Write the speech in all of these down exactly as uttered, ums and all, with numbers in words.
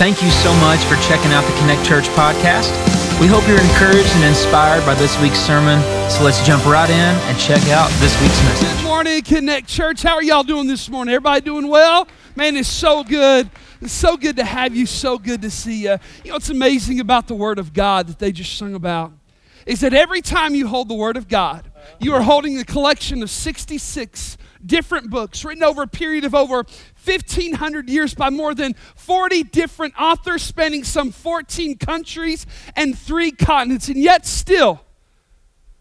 Thank you so much for checking out the Connect Church podcast. We hope you're encouraged and inspired by this week's sermon. So let's jump right in and check out this week's message. Good morning, Connect Church. How are y'all doing this morning? Everybody doing well? Man, it's so good. It's so good to have you. So good to see you. You know, it's amazing about the Word of God that they just sung about is that every time you hold the Word of God, you are holding a collection of sixty-six different books written over a period of over fifteen hundred years by more than forty different authors spanning some fourteen countries and three continents. And yet still,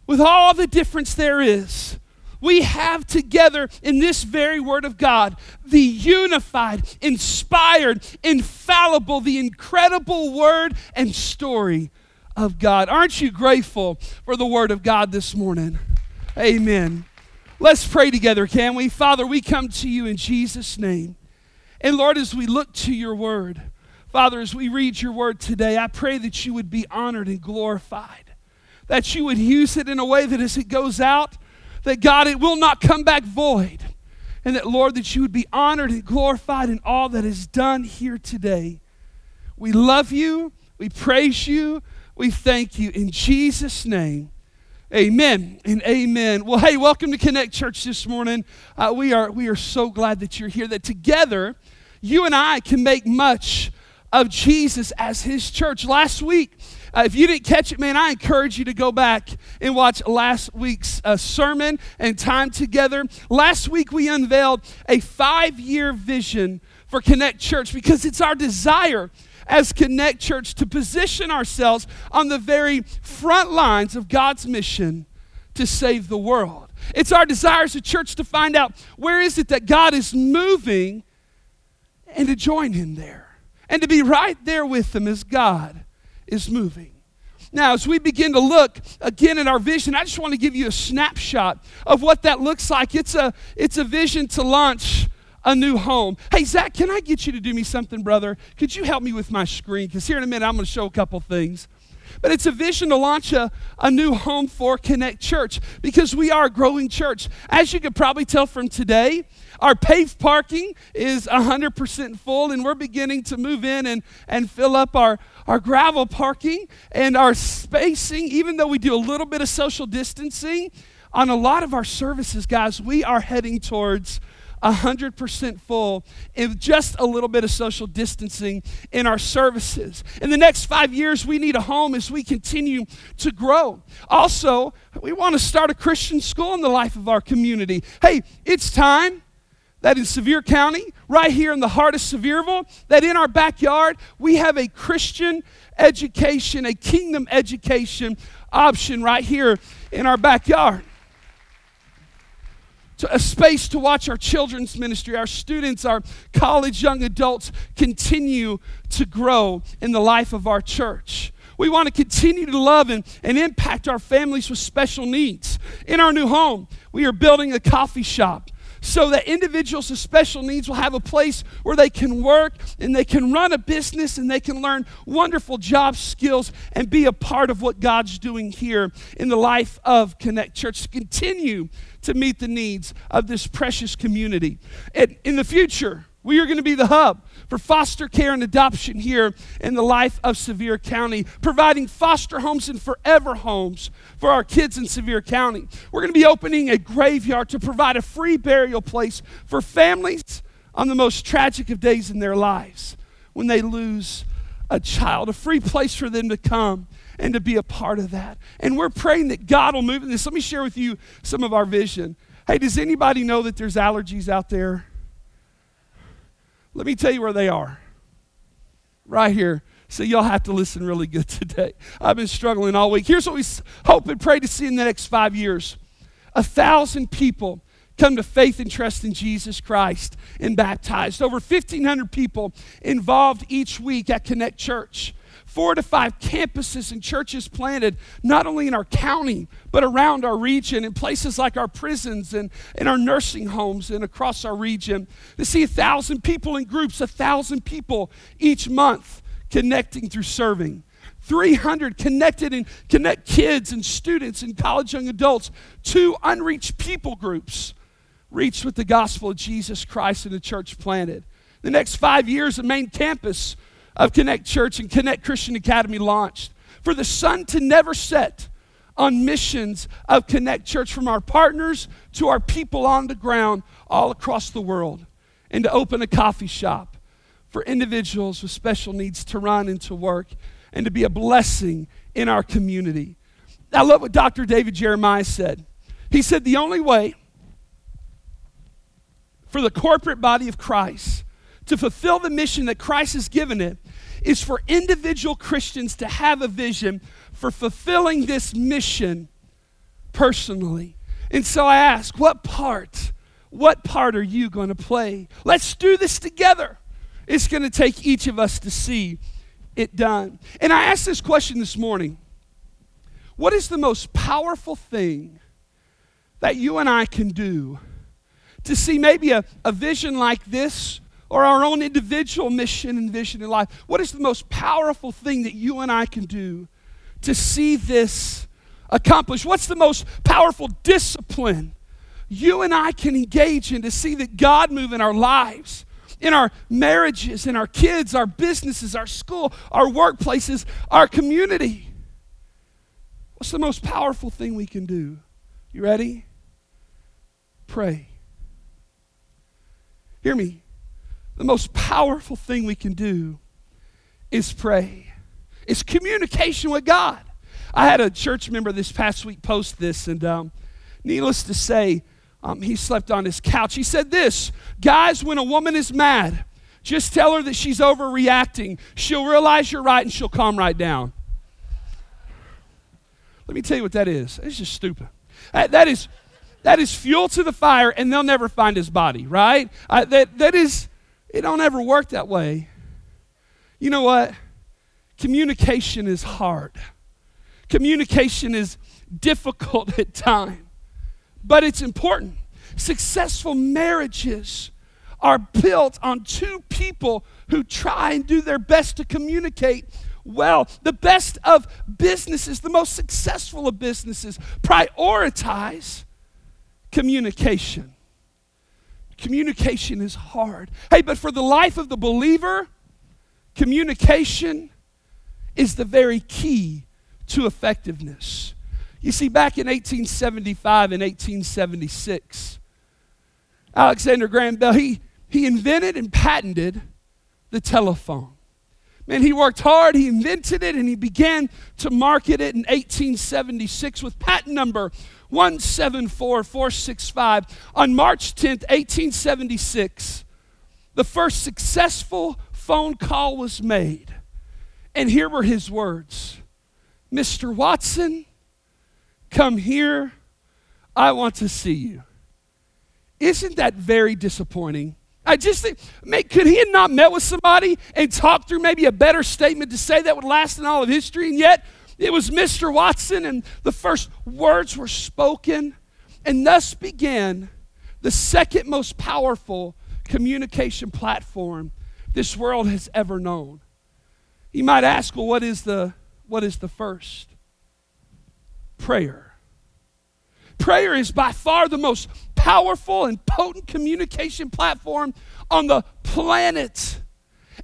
with all the difference there is, we have together in this very Word of God the unified, inspired, infallible, the incredible Word and story of God. Aren't you grateful for the Word of God this morning? Amen. Let's pray together, can we? Father, we come to you in Jesus' name. And Lord, as we look to your Word, Father, as we read your Word today, I pray that you would be honored and glorified, that you would use it in a way that as it goes out, that God, it will not come back void, and that, Lord, that you would be honored and glorified in all that is done here today. We love you. We praise you. We thank you in Jesus' name, amen and amen. Well, hey, welcome to Connect Church this morning. Uh, we are we are so glad that you're here, that together you and I can make much of Jesus as his church. Last week, Uh, if you didn't catch it, man, I encourage you to go back and watch last week's uh, sermon and time together. Last week, we unveiled a five-year vision for Connect Church because it's our desire as Connect Church to position ourselves on the very front lines of God's mission to save the world. It's our desire as a church to find out where is it that God is moving and to join him there and to be right there with him as God is moving. Now, as we begin to look again at our vision, I just want to give you a snapshot of what that looks like. It's a it's a vision to launch a new home. Hey, Zach, can I get you to do me something, brother? Could you help me with my screen? Because here in a minute, I'm going to show a couple things. But it's a vision to launch a, a new home for Connect Church because we are a growing church. As you could probably tell from today, our paved parking is one hundred percent full, and we're beginning to move in and, and fill up our, our gravel parking and our spacing. Even though we do a little bit of social distancing on a lot of our services, guys, we are heading towards one hundred percent full and just a little bit of social distancing in our services. In the next five years, we need a home as we continue to grow. Also, we want to start a Christian school in the life of our community. Hey, it's time that in Sevier County, right here in the heart of Sevierville, that in our backyard, we have a Christian education, a kingdom education option right here in our backyard. To a space to watch our children's ministry, our students, our college young adults continue to grow in the life of our church. We want to continue to love and, and impact our families with special needs. In our new home, we are building a coffee shop so that individuals with special needs will have a place where they can work and they can run a business and they can learn wonderful job skills and be a part of what God's doing here in the life of Connect Church to continue to meet the needs of this precious community. And in the future, we are going to be the hub for foster care and adoption here in the life of Sevier County, providing foster homes and forever homes for our kids in Sevier County. We're going to be opening a graveyard to provide a free burial place for families on the most tragic of days in their lives when they lose a child, a free place for them to come and to be a part of that. And we're praying that God will move in this. Let me share with you some of our vision. Hey, does anybody know that there's allergies out there? Let me tell you where they are. Right here. So y'all have to listen really good today. I've been struggling all week. Here's what we hope and pray to see in the next five years. A thousand people come to faith and trust in Jesus Christ and baptized. Over fifteen hundred people involved each week at Connect Church. Four to five campuses and churches planted, not only in our county, but around our region, in places like our prisons and in our nursing homes and across our region. To see a thousand people in groups, a thousand people each month connecting through serving. three hundred connected and Connect kids and students and college young adults. Two unreached people groups reached with the gospel of Jesus Christ in the church planted. The next five years, the main campus of Connect Church and Connect Christian Academy launched. For the sun to never set on missions of Connect Church, from our partners to our people on the ground all across the world, and to open a coffee shop for individuals with special needs to run and to work and to be a blessing in our community. I love what Doctor David Jeremiah said. He said the only way for the corporate body of Christ to fulfill the mission that Christ has given it is for individual Christians to have a vision for fulfilling this mission personally. And so I ask, what part, what part are you going to play? Let's do this together. It's going to take each of us to see it done. And I asked this question this morning. What is the most powerful thing that you and I can do to see maybe a, a vision like this, or our own individual mission and vision in life? What is the most powerful thing that you and I can do to see this accomplished? What's the most powerful discipline you and I can engage in to see that God move in our lives, in our marriages, in our kids, our businesses, our school, our workplaces, our community? What's the most powerful thing we can do? You ready? Pray. Hear me. The most powerful thing we can do is pray. It's communication with God. I had a church member this past week post this, and um, needless to say, um, he slept on his couch. He said this, "Guys, when a woman is mad, just tell her that she's overreacting. She'll realize you're right, and she'll calm right down." Let me tell you what that is. It's just stupid. That, that is... That is fuel to the fire, and they'll never find his body, right? I, that, that is, it don't ever work that way. You know what? Communication is hard. Communication is difficult at times, but it's important. Successful marriages are built on two people who try and do their best to communicate well. The best of businesses, the most successful of businesses, prioritize communication. Communication is hard. Hey, but for the life of the believer, communication is the very key to effectiveness. You see, back in eighteen seventy-five and eighteen seventy-six, Alexander Graham Bell, he, he invented and patented the telephone. Man, he worked hard, he invented it, and he began to market it in eighteen seventy-six with patent number one seven four four six five. On March tenth, eighteen seventy-six, the first successful phone call was made. And here were his words, "Mister Watson, come here. I want to see you." Isn't that very disappointing? I just think, man, could he have not met with somebody and talked through maybe a better statement to say that would last in all of history? And yet, it was Mister Watson, and the first words were spoken, and thus began the second most powerful communication platform this world has ever known. You might ask, well, what is the, what is the first? Prayer. Prayer is by far the most powerful and potent communication platform on the planet,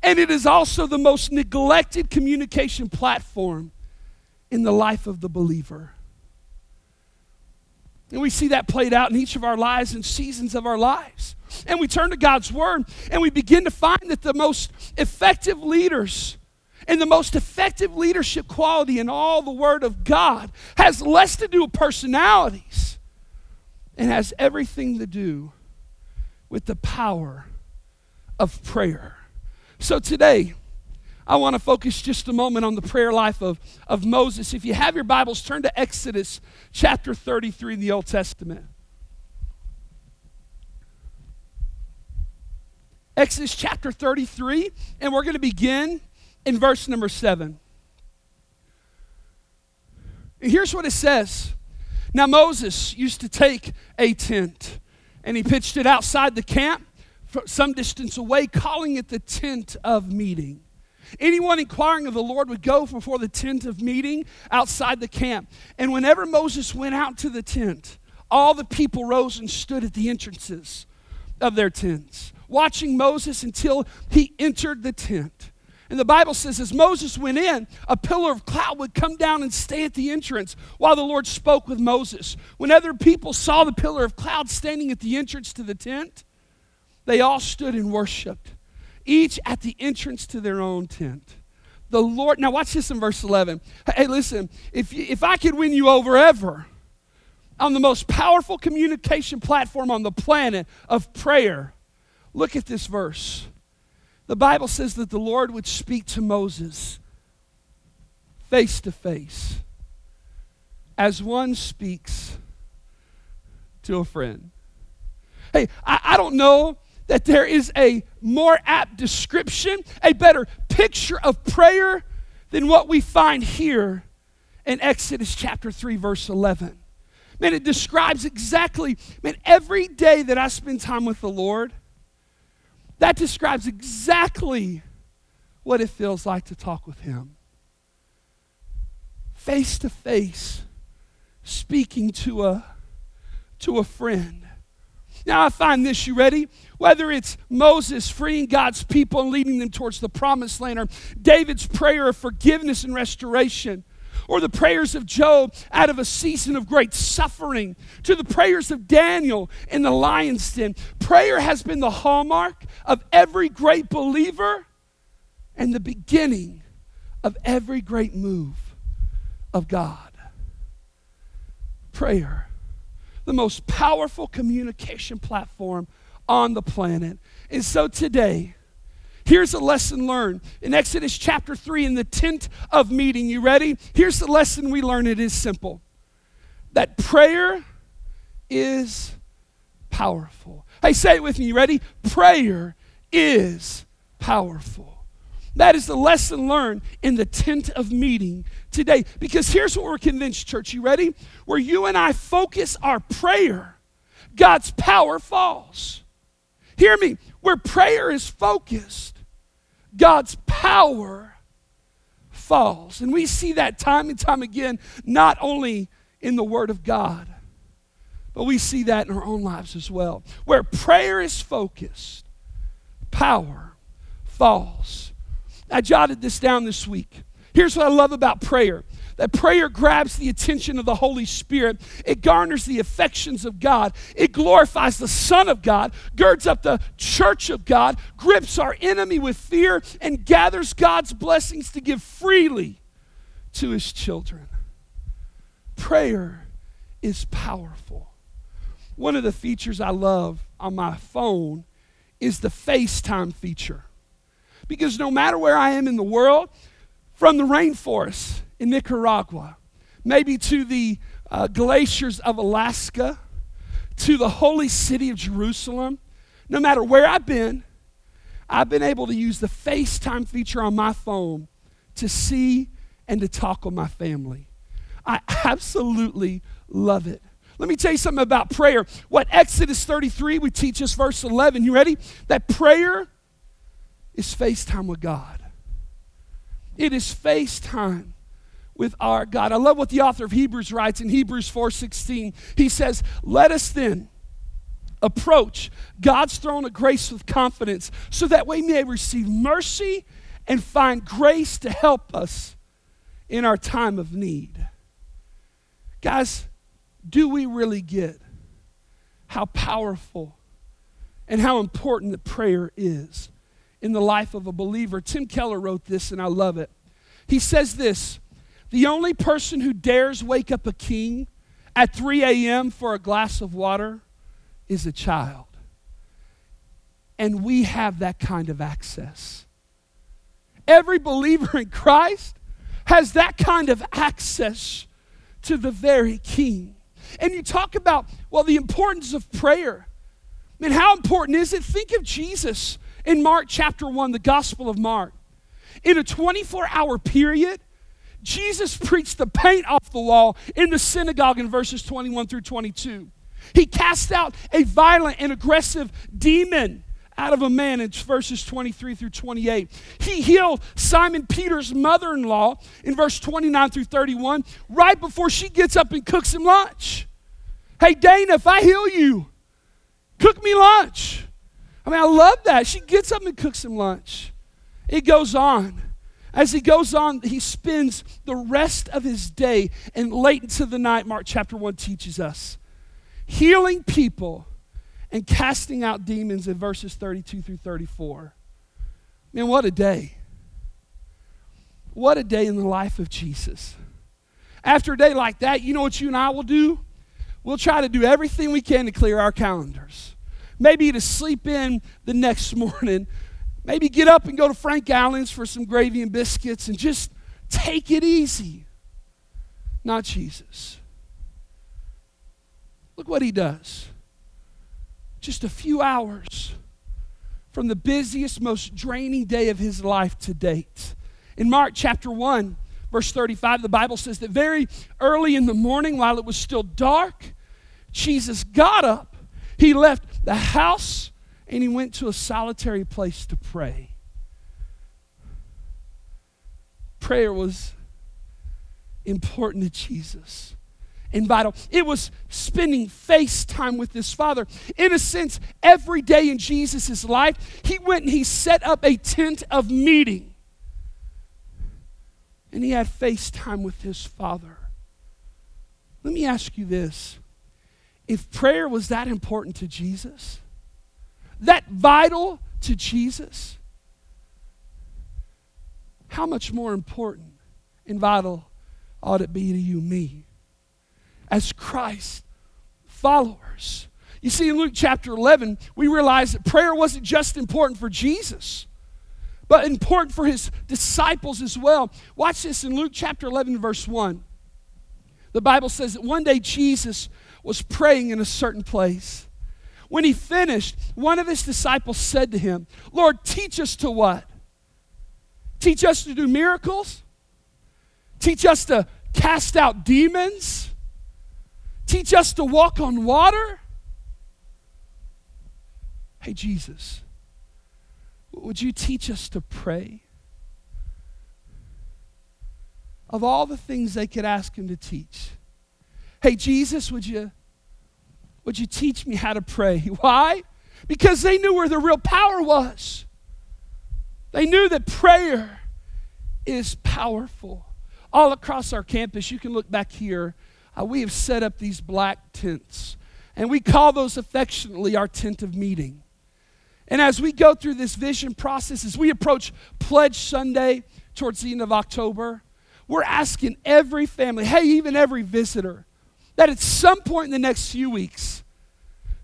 and it is also the most neglected communication platform in the life of the believer. And we see that played out in each of our lives and seasons of our lives. And we turn to God's word, and we begin to find that the most effective leaders and the most effective leadership quality in all the word of God has less to do with personalities and has everything to do with the power of prayer. So today, I want to focus just a moment on the prayer life of, of Moses. If you have your Bibles, turn to Exodus chapter thirty-three in the Old Testament. Exodus chapter thirty-three, and we're going to begin in verse number seven. And here's what it says. Now Moses used to take a tent, and he pitched it outside the camp some distance away, calling it the tent of meeting. Anyone inquiring of the Lord would go before the tent of meeting outside the camp. And whenever Moses went out to the tent, all the people rose and stood at the entrances of their tents, watching Moses until he entered the tent. And the Bible says, as Moses went in, a pillar of cloud would come down and stay at the entrance while the Lord spoke with Moses. When other people saw the pillar of cloud standing at the entrance to the tent, they all stood and worshiped, each at the entrance to their own tent. The Lord, now watch this in verse eleven. Hey, listen, if, you, if I could win you over ever on the most powerful communication platform on the planet of prayer, look at this verse. The Bible says that the Lord would speak to Moses face to face as one speaks to a friend. Hey, I, I don't know that there is a more apt description, a better picture of prayer than what we find here in Exodus chapter three, verse eleven. Man, it describes exactly, man, every day that I spend time with the Lord, that describes exactly what it feels like to talk with Him. Face to face, speaking to a, to a friend. Now I find this, you ready? Whether it's Moses freeing God's people and leading them towards the promised land, or David's prayer of forgiveness and restoration, or the prayers of Job out of a season of great suffering, to the prayers of Daniel in the lion's den. Prayer has been the hallmark of every great believer and the beginning of every great move of God. Prayer, the most powerful communication platform on the planet. And so today, here's a lesson learned in Exodus chapter three in the tent of meeting. You ready? Here's the lesson we learn. It is simple. That prayer is powerful. Hey, say it with me. You ready? Prayer is powerful. That is the lesson learned in the tent of meeting today. Because here's what we're convinced, church. You ready? Where you and I focus our prayer, God's power falls. Hear me. Where prayer is focused, God's power falls. And we see that time and time again, not only in the Word of God, but we see that in our own lives as well. Where prayer is focused, power falls. I jotted this down this week. Here's what I love about prayer. That prayer grabs the attention of the Holy Spirit. It garners the affections of God. It glorifies the Son of God, girds up the church of God, grips our enemy with fear, and gathers God's blessings to give freely to His children. Prayer is powerful. One of the features I love on my phone is the FaceTime feature. Because no matter where I am in the world, from the rainforest in Nicaragua, maybe to the uh, glaciers of Alaska, to the holy city of Jerusalem, no matter where I've been, I've been able to use the FaceTime feature on my phone to see and to talk with my family. I absolutely love it. Let me tell you something about prayer. What Exodus thirty-three would teach us, verse eleven, you ready? That prayer is FaceTime with God. It is FaceTime with our God. I love what the author of Hebrews writes in Hebrews four sixteen. He says, let us then approach God's throne of grace with confidence so that we may receive mercy and find grace to help us in our time of need. Guys, do we really get how powerful and how important the prayer is in the life of a believer? Tim Keller wrote this, and I love it. He says this, the only person who dares wake up a king at three a.m. for a glass of water is a child. And we have that kind of access. Every believer in Christ has that kind of access to the very King. And you talk about, well, the importance of prayer. I mean, how important is it? Think of Jesus in Mark chapter one, the Gospel of Mark. In a twenty-four hour period, Jesus preached the paint off the wall in the synagogue in verses twenty-one through twenty-two. He cast out a violent and aggressive demon out of a man in verses twenty-three through twenty-eight. He healed Simon Peter's mother-in-law in verse twenty-nine through thirty-one right before she gets up and cooks him lunch. Hey, Dana, if I heal you, cook me lunch. I mean, I love that. She gets up and cooks him lunch. It goes on. As he goes on, he spends the rest of his day and late into the night, Mark chapter one teaches us, healing people and casting out demons in verses thirty-two through thirty-four. Man, what a day. What a day in the life of Jesus. After a day like that, you know what you and I will do? We'll try to do everything we can to clear our calendars. Maybe to sleep in the next morning. Maybe get up and go to Frank Allen's for some gravy and biscuits and just take it easy. Not Jesus. Look what he does. Just a few hours from the busiest, most draining day of his life to date. In Mark chapter one, verse thirty-five, the Bible says that very early in the morning, while it was still dark, Jesus got up. He left the house and he went to a solitary place to pray. Prayer was important to Jesus and vital. It was spending face time with his Father. In a sense, every day in Jesus' life, he went and he set up a tent of meeting. And he had face time with his Father. Let me ask you this. If prayer was that important to Jesus, that vital to Jesus, how much more important and vital ought it be to you and me as Christ followers? You see, in Luke chapter eleven, we realize that prayer wasn't just important for Jesus, but important for his disciples as well. Watch this in Luke chapter eleven, verse one. The Bible says that one day Jesus was praying in a certain place. When he finished, one of his disciples said to him, "Lord, teach us to what? Teach us to do miracles? Teach us to cast out demons? Teach us to walk on water?" Hey, Jesus, would you teach us to pray? Of all the things they could ask him to teach. Hey, Jesus, would you Would you teach me how to pray? Why? Because they knew where the real power was. They knew that prayer is powerful. All across our campus, you can look back here, uh, we have set up these black tents. And we call those affectionately our tent of meeting. And as we go through this vision process, as we approach Pledge Sunday towards the end of October, we're asking every family, hey, even every visitor, that at some point in the next few weeks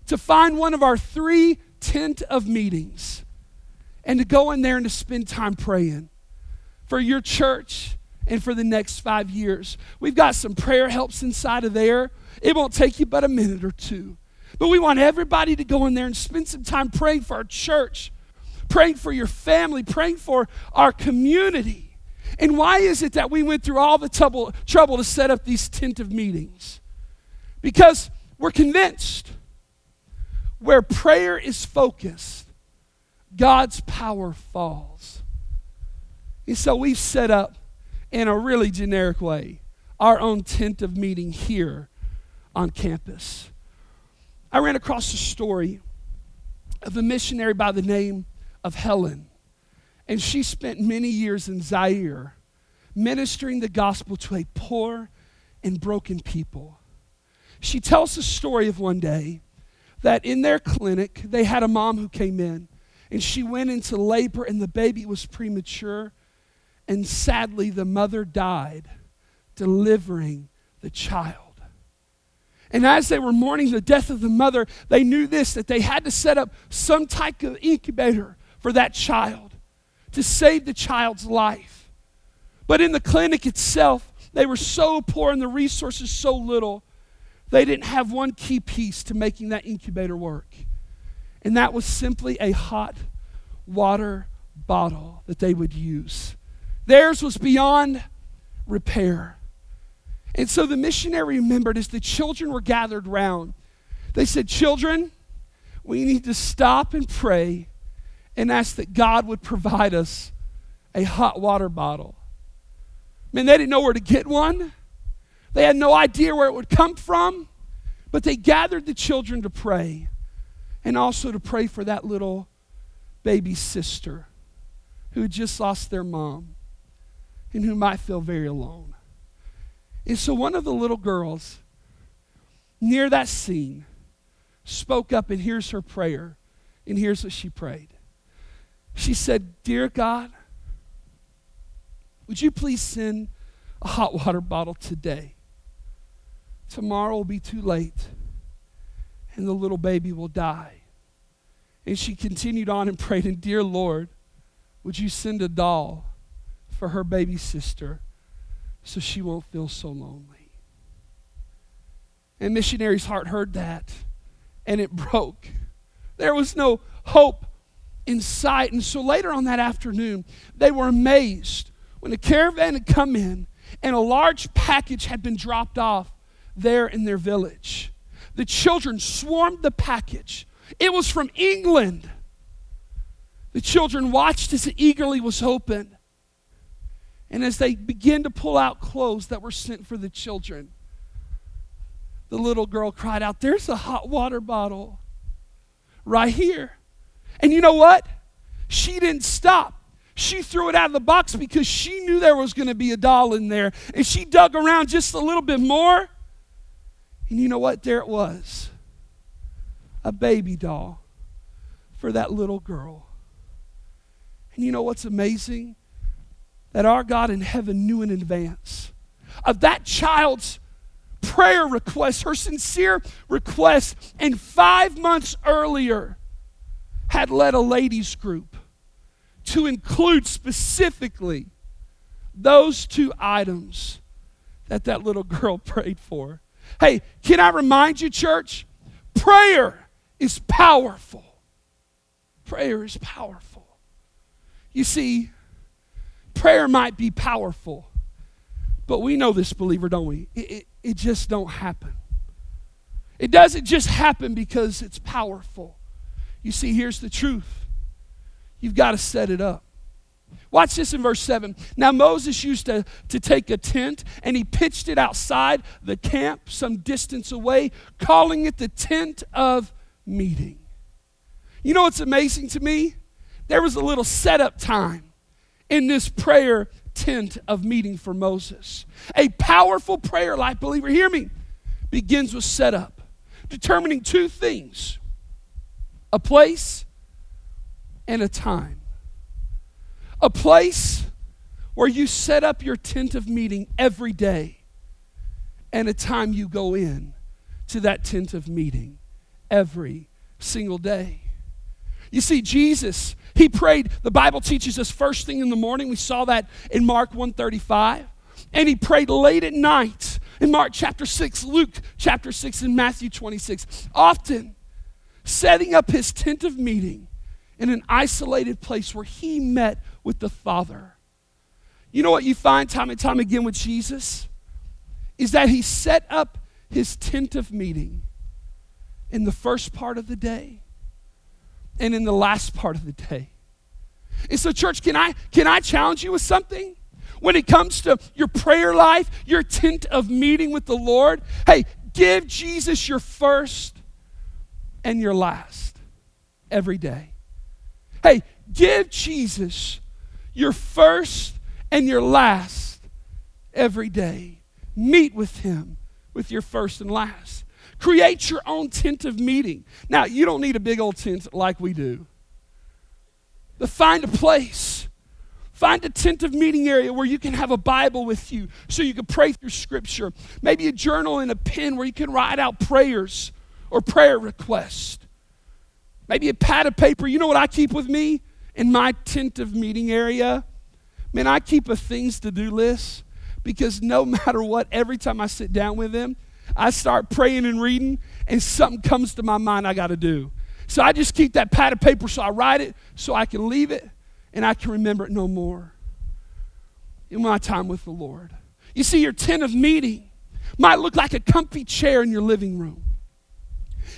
to find one of our three tent of meetings and to go in there and to spend time praying for your church and for the next five years. We've got some prayer helps inside of there. It won't take you but a minute or two. But we want everybody to go in there and spend some time praying for our church, praying for your family, praying for our community. And why is it that we went through all the trouble, trouble to set up these tent of meetings? Because we're convinced where prayer is focused, God's power falls. And so we've set up, in a really generic way, our own tent of meeting here on campus. I ran across a story of a missionary by the name of Helen. And she spent many years in Zaire ministering the gospel to a poor and broken people. She tells the story of one day that in their clinic, they had a mom who came in, and she went into labor, and the baby was premature, and sadly, the mother died delivering the child. And as they were mourning the death of the mother, they knew this, that they had to set up some type of incubator for that child to save the child's life. But in the clinic itself, they were so poor and the resources so little, they didn't have one key piece to making that incubator work. And that was simply a hot water bottle that they would use. Theirs was beyond repair. And so the missionary remembered as the children were gathered round, they said, "Children, we need to stop and pray and ask that God would provide us a hot water bottle." Man, they didn't know where to get one. They had no idea where it would come from, but they gathered the children to pray and also to pray for that little baby sister who just lost their mom and who might feel very alone. And so one of the little girls near that scene spoke up, and here's her prayer, and here's what she prayed. She said, "Dear God, would you please send a hot water bottle today? Tomorrow will be too late, and the little baby will die." And she continued on and prayed, "And dear Lord, would you send a doll for her baby sister so she won't feel so lonely?" And missionary's heart heard that, and it broke. There was no hope in sight. And so later on that afternoon, they were amazed when a caravan had come in and a large package had been dropped off there in their village. The children swarmed the package. It was from England. The children watched as it eagerly was opened, and as they began to pull out clothes that were sent for the children, the little girl cried out, "There's a hot water bottle right here." And you know what? She didn't stop. She threw it out of the box because she knew there was going to be a doll in there. And she dug around just a little bit more. And you know what? There it was. A baby doll for that little girl. And you know what's amazing? That our God in heaven knew in advance of that child's prayer request, her sincere request, and five months earlier had led a ladies group to include specifically those two items that that little girl prayed for. Hey, can I remind you, church? Prayer is powerful. Prayer is powerful. You see, prayer might be powerful, but we know this, believer, don't we? It, it, it just don't happen. It doesn't just happen because it's powerful. You see, here's the truth. You've got to set it up. Watch this in verse seven. Now Moses used to, to take a tent, and he pitched it outside the camp some distance away, calling it the tent of meeting. You know what's amazing to me? There was a little setup time in this prayer tent of meeting for Moses. A powerful prayer life, believer, hear me, begins with setup, determining two things: a place and a time. A place where you set up your tent of meeting every day, and a time you go in to that tent of meeting every single day. You see, Jesus, he prayed, the Bible teaches us, first thing in the morning. We saw that in Mark one thirty-five. And he prayed late at night in Mark chapter six, Luke chapter six, and Matthew twenty-six. Often setting up his tent of meeting in an isolated place where he met with the Father. You know what you find time and time again with Jesus? Is that he set up his tent of meeting in the first part of the day and in the last part of the day. And so, church, can I, can I challenge you with something? When it comes to your prayer life, your tent of meeting with the Lord, hey, give Jesus your first and your last every day. Hey, give Jesus your first and your last every day. Meet with him with your first and last. Create your own tent of meeting. Now, you don't need a big old tent like we do. But find a place. Find a tent of meeting area where you can have a Bible with you so you can pray through Scripture. Maybe a journal and a pen where you can write out prayers or prayer requests. Maybe a pad of paper. You know what I keep with me in my tent of meeting area? Man, I keep a things to do list, because no matter what, every time I sit down with him, I start praying and reading, and something comes to my mind I got to do. So I just keep that pad of paper so I write it, so I can leave it, and I can remember it no more in my time with the Lord. You see, your tent of meeting might look like a comfy chair in your living room.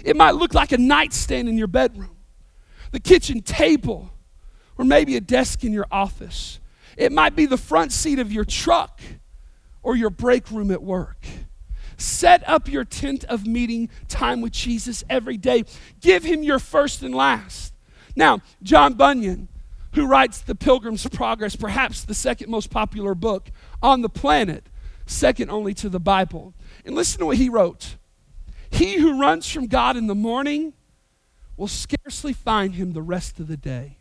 It might look like a nightstand in your bedroom, the kitchen table, or maybe a desk in your office. It might be the front seat of your truck or your break room at work. Set up your tent of meeting time with Jesus every day. Give him your first and last. Now, John Bunyan, who writes The Pilgrim's Progress, perhaps the second most popular book on the planet, second only to the Bible. And listen to what he wrote. He who runs from God in the morning will scarcely find him the rest of the day.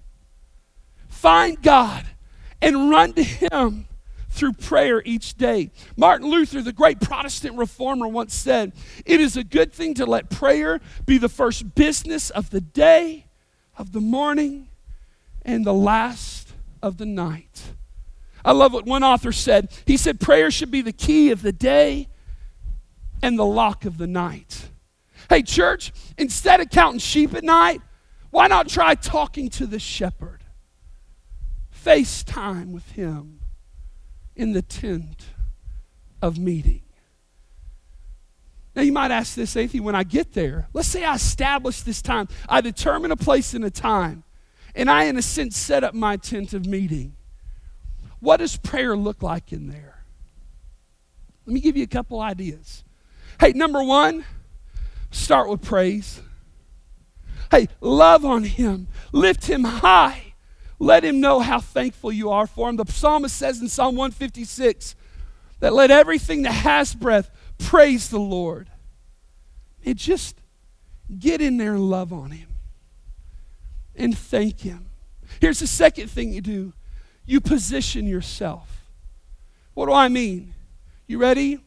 Find God and run to him through prayer each day. Martin Luther, the great Protestant reformer, once said, "It is a good thing to let prayer be the first business of the day, of the morning, and the last of the night." I love what one author said. He said, prayer should be the key of the day and the lock of the night. Hey, church, instead of counting sheep at night, why not try talking to the shepherd? FaceTime with him in the tent of meeting. Now, you might ask this, Athy, when I get there, let's say I establish this time. I determine a place and a time, and I, in a sense, set up my tent of meeting. What does prayer look like in there? Let me give you a couple ideas. Hey, number one, start with praise. Hey, love on him. Lift him high. Let him know how thankful you are for him. The psalmist says in Psalm one fifty-six that let everything that has breath praise the Lord. And just get in there and love on him and thank him. Here's the second thing you do. You position yourself. What do I mean? You ready?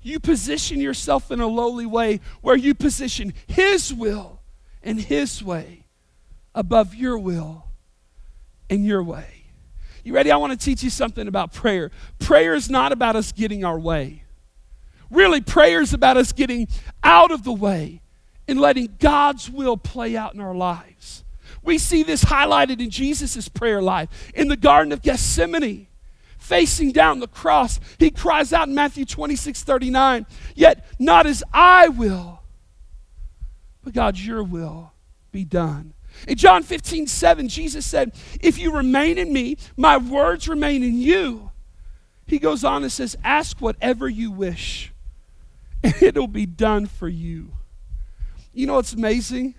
You position yourself in a lowly way where you position his will and his way above your will and your way. You ready? I want to teach you something about prayer. Prayer is not about us getting our way. Really, prayer is about us getting out of the way and letting God's will play out in our lives. We see this highlighted in Jesus' prayer life. In the Garden of Gethsemane, facing down the cross, he cries out in Matthew twenty-six thirty-nine, "Yet not as I will, but God, your will be done." In John fifteen seven, Jesus said, "If you remain in me, my words remain in you." He goes on and says, "Ask whatever you wish, and it'll be done for you." You know what's amazing?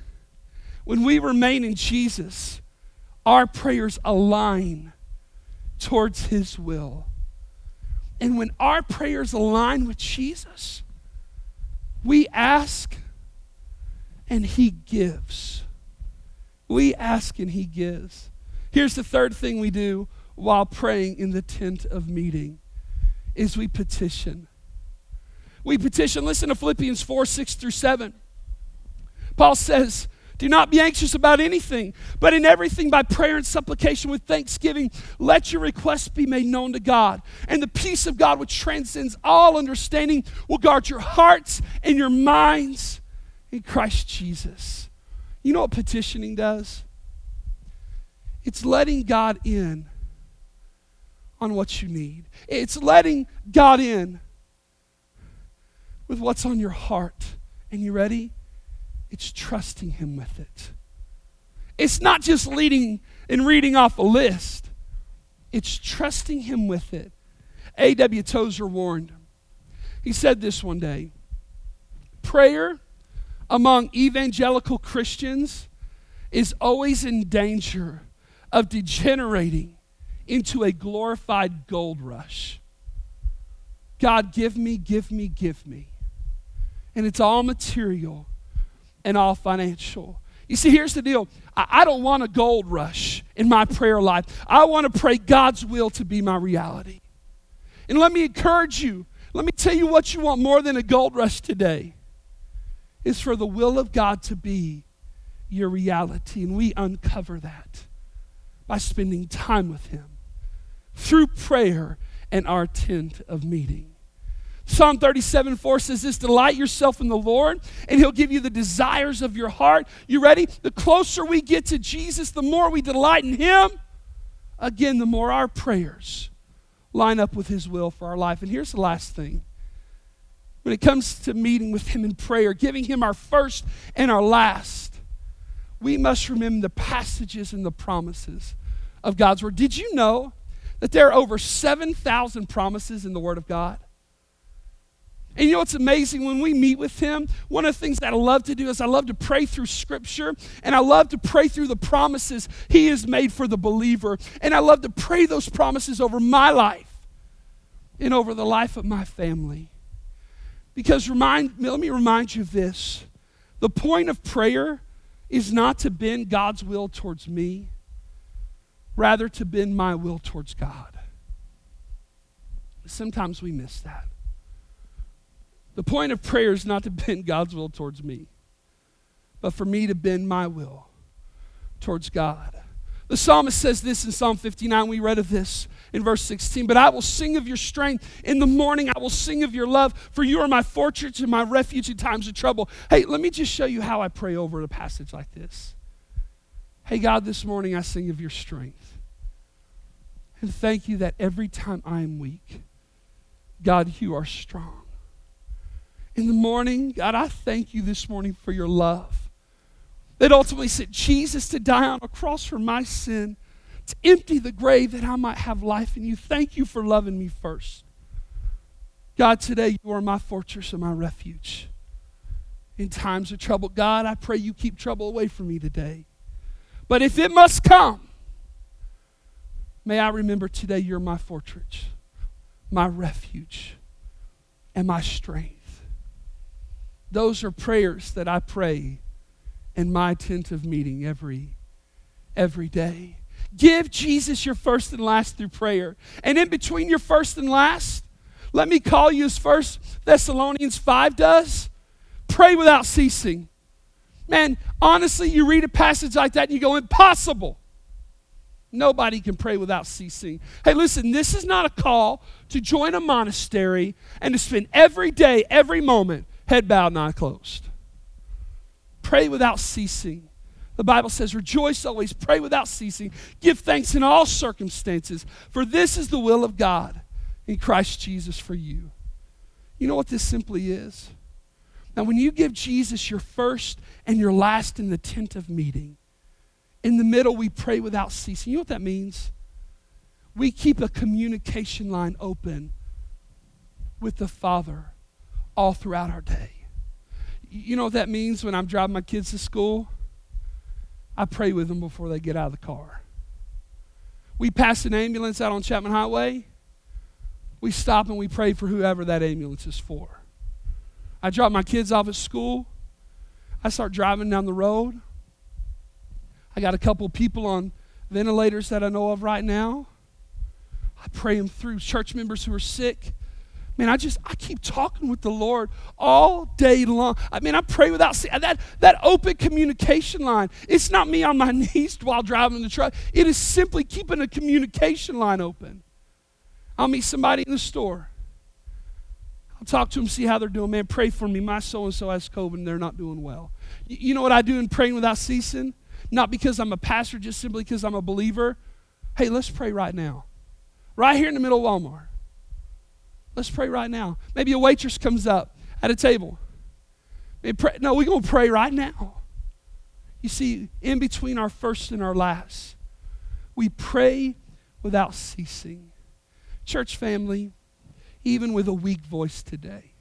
When we remain in Jesus, our prayers align towards his will. And when our prayers align with Jesus, we ask and he gives. We ask and he gives. Here's the third thing we do while praying in the tent of meeting is we petition. We petition. Listen to Philippians four, six through seven. Paul says, "Do not be anxious about anything, but in everything by prayer and supplication with thanksgiving, let your requests be made known to God. And the peace of God, which transcends all understanding, will guard your hearts and your minds in Christ Jesus." You know what petitioning does? It's letting God in on what you need. It's letting God in with what's on your heart. And you ready? It's trusting him with it. It's not just leading and reading off a list. It's trusting him with it. A W Tozer warned. He said this one day, "Prayer among evangelical Christians is always in danger of degenerating into a glorified gold rush. God, give me, give me, give me. And it's all material and all financial." You see, here's the deal. I, I don't want a gold rush in my prayer life. I want to pray God's will to be my reality. And let me encourage you. Let me tell you what you want more than a gold rush today is for the will of God to be your reality. And we uncover that by spending time with him through prayer and our tent of meeting. Psalm thirty-seven four says this, "Delight yourself in the Lord, and he'll give you the desires of your heart." You ready? The closer we get to Jesus, the more we delight in him. Again, the more our prayers line up with his will for our life. And here's the last thing. When it comes to meeting with him in prayer, giving him our first and our last, we must remember the passages and the promises of God's word. Did you know that there are over seven thousand promises in the word of God? And you know what's amazing? When we meet with him, one of the things that I love to do is I love to pray through scripture, and I love to pray through the promises he has made for the believer. And I love to pray those promises over my life and over the life of my family. Because remind, let me remind you of this. The point of prayer is not to bend God's will towards me, rather to bend my will towards God. Sometimes we miss that. The point of prayer is not to bend God's will towards me, but for me to bend my will towards God. The psalmist says this in Psalm fifty-nine. We read of this in verse sixteen. But I will sing of your strength. In the morning I will sing of your love, for you are my fortress and my refuge in times of trouble. Hey, let me just show you how I pray over a passage like this. Hey, God, this morning I sing of your strength. And thank you that every time I am weak, God, you are strong. In the morning, God, I thank you this morning for your love, that ultimately sent Jesus to die on a cross for my sin, to empty the grave that I might have life in you. Thank you for loving me first. God, today you are my fortress and my refuge in times of trouble. God, I pray you keep trouble away from me today. But if it must come, may I remember today you're my fortress, my refuge, and my strength. Those are prayers that I pray in my tent of meeting every, every day. Give Jesus your first and last through prayer. And in between your first and last, let me call you as First Thessalonians five does. Pray without ceasing. Man, honestly, you read a passage like that and you go, impossible. Nobody can pray without ceasing. Hey, listen, this is not a call to join a monastery and to spend every day, every moment, head bowed and eye closed. Pray without ceasing. The Bible says, rejoice always, pray without ceasing. Give thanks in all circumstances, for this is the will of God in Christ Jesus for you. You know what this simply is? Now, when you give Jesus your first and your last in the tent of meeting, in the middle we pray without ceasing. You know what that means? We keep a communication line open with the Father all throughout our day. You know what that means when I'm driving my kids to school? I pray with them before they get out of the car. We pass an ambulance out on Chapman Highway. We stop and we pray for whoever that ambulance is for. I drop my kids off at school. I start driving down the road. I got a couple people on ventilators that I know of right now. I pray them through. Church members who are sick. Man, I just, I keep talking with the Lord all day long. I mean, I pray without, that that open communication line. It's not me on my knees while driving the truck. It is simply keeping a communication line open. I'll meet somebody in the store. I'll talk to them, see how they're doing. Man, pray for me. My so-and-so has COVID and they're not doing well. You, you know what I do in praying without ceasing? Not because I'm a pastor, just simply because I'm a believer. Hey, let's pray right now. Right here in the middle of Walmart. Let's pray right now. Maybe a waitress comes up at a table. Pray, no, we're going to pray right now. You see, in between our first and our last, we pray without ceasing. Church family, even with a weak voice today,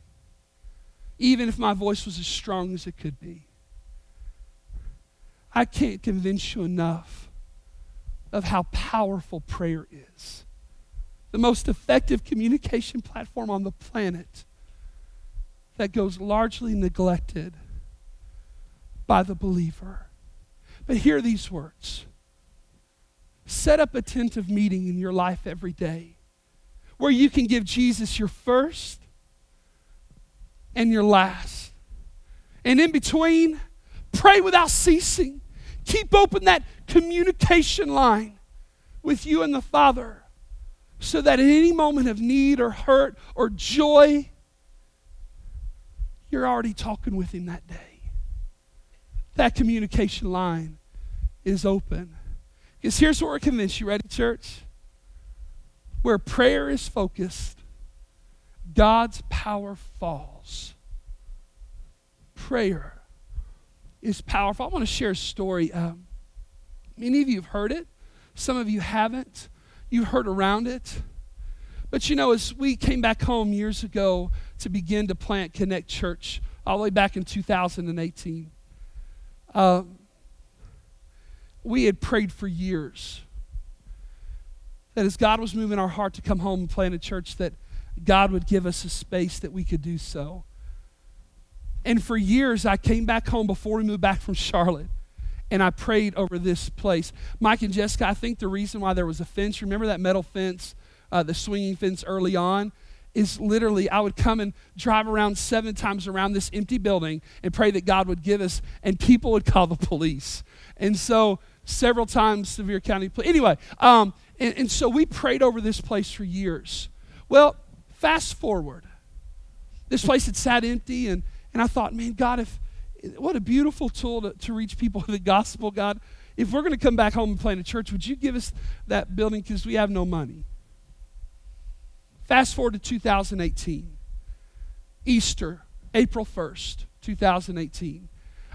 even if my voice was as strong as it could be, I can't convince you enough of how powerful prayer is. The most effective communication platform on the planet that goes largely neglected by the believer. But hear these words. Set up a tent of meeting in your life every day where you can give Jesus your first and your last. And in between, pray without ceasing. Keep open that communication line with you and the Father, so that in any moment of need or hurt or joy, you're already talking with him that day. That communication line is open. Because here's what we're convinced. You ready, church? Where prayer is focused, God's power falls. Prayer is powerful. I want to share a story. Um, many of you have heard it. Some of you haven't. You've heard around it. But you know, as we came back home years ago to begin to plant Connect Church, all the way back in two thousand eighteen, uh, we had prayed for years that as God was moving our heart to come home and plant a church, that God would give us a space that we could do so. And for years, I came back home before we moved back from Charlotte, and I prayed over this place. Mike and Jessica, I think the reason why there was a fence, remember that metal fence, uh, the swinging fence early on, is literally I would come and drive around seven times around this empty building and pray that God would give us, and people would call the police. And so several times, Sevier County, anyway, um, and, and so we prayed over this place for years. Well, fast forward. This place had sat empty, and, and I thought, man, God, if what a beautiful tool to, to reach people with the gospel, God. If we're going to come back home and plant a church, would you give us that building because we have no money? Fast forward to two thousand eighteen, Easter, April first, two thousand eighteen.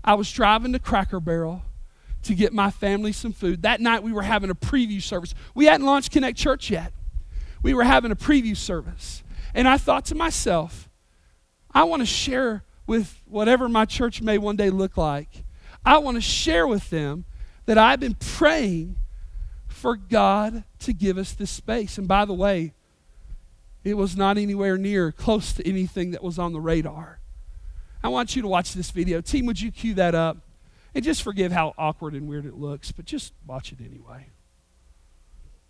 I was driving to Cracker Barrel to get my family some food. That night we were having a preview service. We hadn't launched Connect Church yet. We were having a preview service. And I thought to myself, I want to share with whatever my church may one day look like, I want to share with them that I've been praying for God to give us this space. And by the way, it was not anywhere near close to anything that was on the radar. I want you to watch this video. Team, would you cue that up? And just forgive how awkward and weird it looks, but just watch it anyway.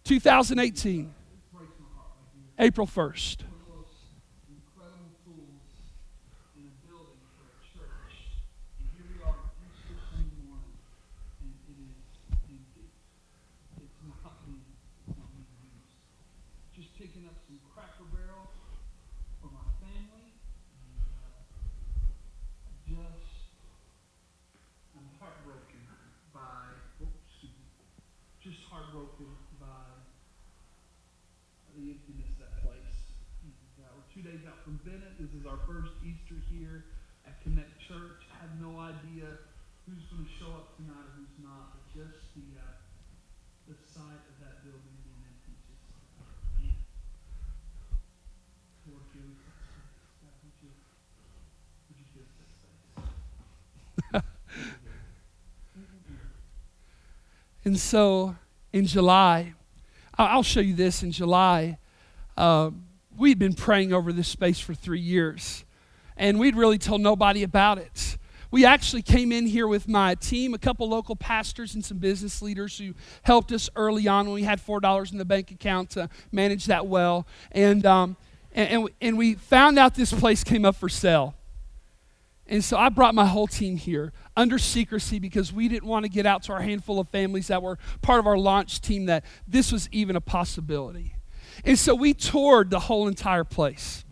twenty eighteen, April first. This is our first Easter here at Connect Church. I have no idea who's going to show up tonight or who's not, but just the, uh, the sight of that building being empty, just like, man. Lord, give us that space. God, would you, would you give us that space? And so, in July, I'll show you this in July. Um, We'd been praying over this space for three years, and we'd really told nobody about it. We actually came in here with my team, a couple local pastors and some business leaders who helped us early on when we had four dollars in the bank account to manage that well. And um, and, and, and we found out this place came up for sale. And so I brought my whole team here under secrecy because we didn't want to get out to our handful of families that were part of our launch team that this was even a possibility. And so we toured the whole entire place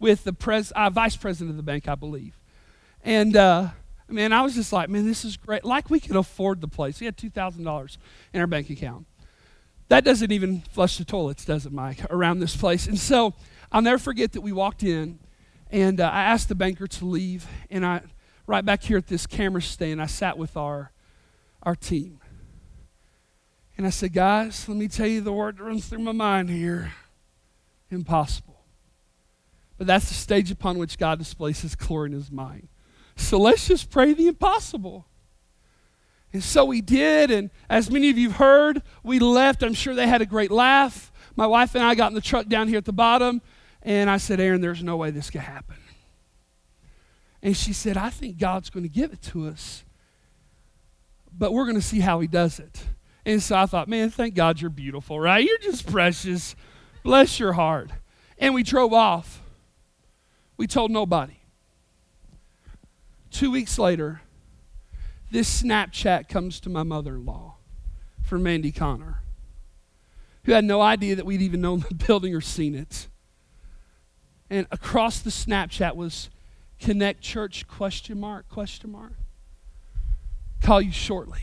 with the pres- uh, vice president of the bank, I believe. And, uh, man, I was just like, man, this is great. Like we could afford the place. We had two thousand dollars in our bank account. That doesn't even flush the toilets, does it, Mike, around this place? And so I'll never forget that we walked in, and uh, I asked the banker to leave. And I, right back here at this camera stand, I sat with our our team. And I said, guys, let me tell you the word that runs through my mind here. Impossible. But that's the stage upon which God displays his glory in his mind. So let's just pray the impossible. And so we did, and as many of you have heard, we left. I'm sure they had a great laugh. My wife and I got in the truck down here at the bottom, and I said, Aaron, there's no way this could happen. And she said, I think God's going to give it to us, but we're going to see how he does it. And so I thought, man, thank God you're beautiful, right? You're just precious. Bless your heart. And we drove off. We told nobody. Two weeks later, this Snapchat comes to my mother-in-law from Mandy Connor, who had no idea that we'd even known the building or seen it. And across the Snapchat was Connect Church, question mark, question mark. Call you shortly.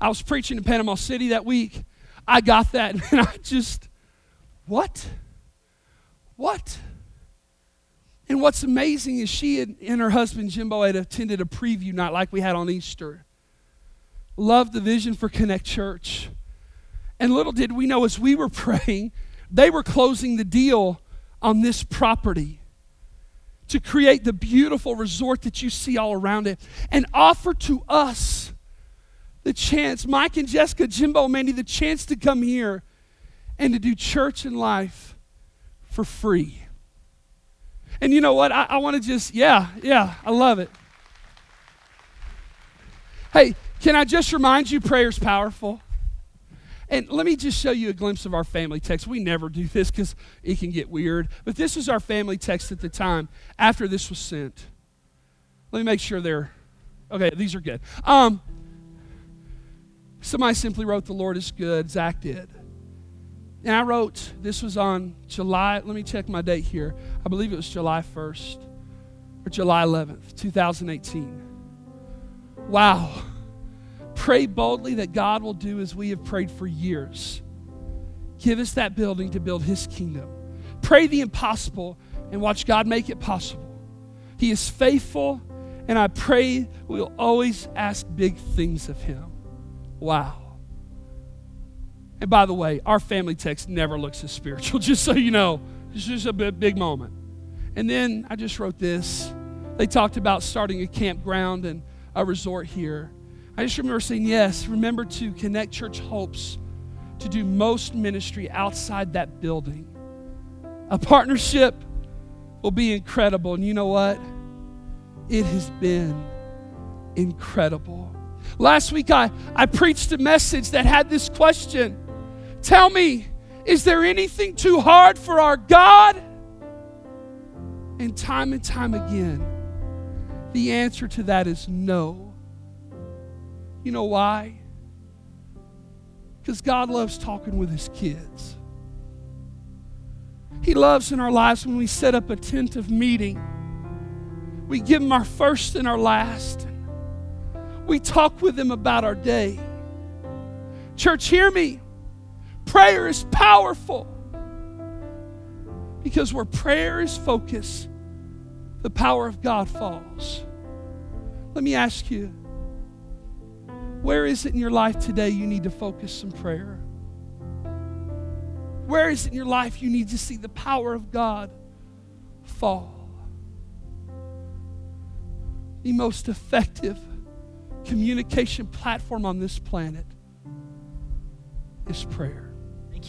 I was preaching in Panama City that week. I got that, and I just, what? What? And what's amazing is she and, and her husband, Jimbo, had attended a preview night like we had on Easter. Loved the vision for Connect Church. And little did we know, as we were praying, they were closing the deal on this property to create the beautiful resort that you see all around it and offer to us the chance, Mike and Jessica, Jimbo, Mandy, the chance to come here and to do church and life for free. And you know what? I, I want to just, yeah, yeah, I love it. Hey, can I just remind you prayer's powerful? And let me just show you a glimpse of our family text. We never do this because it can get weird. But this is our family text at the time after this was sent. Let me make sure they're, okay, these are good. Um, somebody simply wrote, "The Lord is good." Zach did. And I wrote, this was on July, let me check my date here. I believe it was July first or July eleventh, two thousand eighteen. Wow. Pray boldly that God will do as we have prayed for years. Give us that building to build his kingdom. Pray the impossible and watch God make it possible. He is faithful, and I pray we'll always ask big things of him. Wow. And by the way, our family text never looks as spiritual, just so you know. It's just a big moment. And then I just wrote this. They talked about starting a campground and a resort here. I just remember saying, yes, remember to Connect Church hopes to do most ministry outside that building. A partnership will be incredible. And you know what? It has been incredible. Last week, I, I preached a message that had this question. Tell me, is there anything too hard for our God? And time and time again, the answer to that is no. You know why? Because God loves talking with his kids. He loves in our lives when we set up a tent of meeting. We give him our first and our last. We talk with him about our day. Church, hear me. Prayer is powerful. Because where prayer is focused, the power of God falls. Let me ask you, where is it in your life today you need to focus on prayer? Where is it in your life you need to see the power of God fall? The most effective communication platform on this planet is prayer. Thank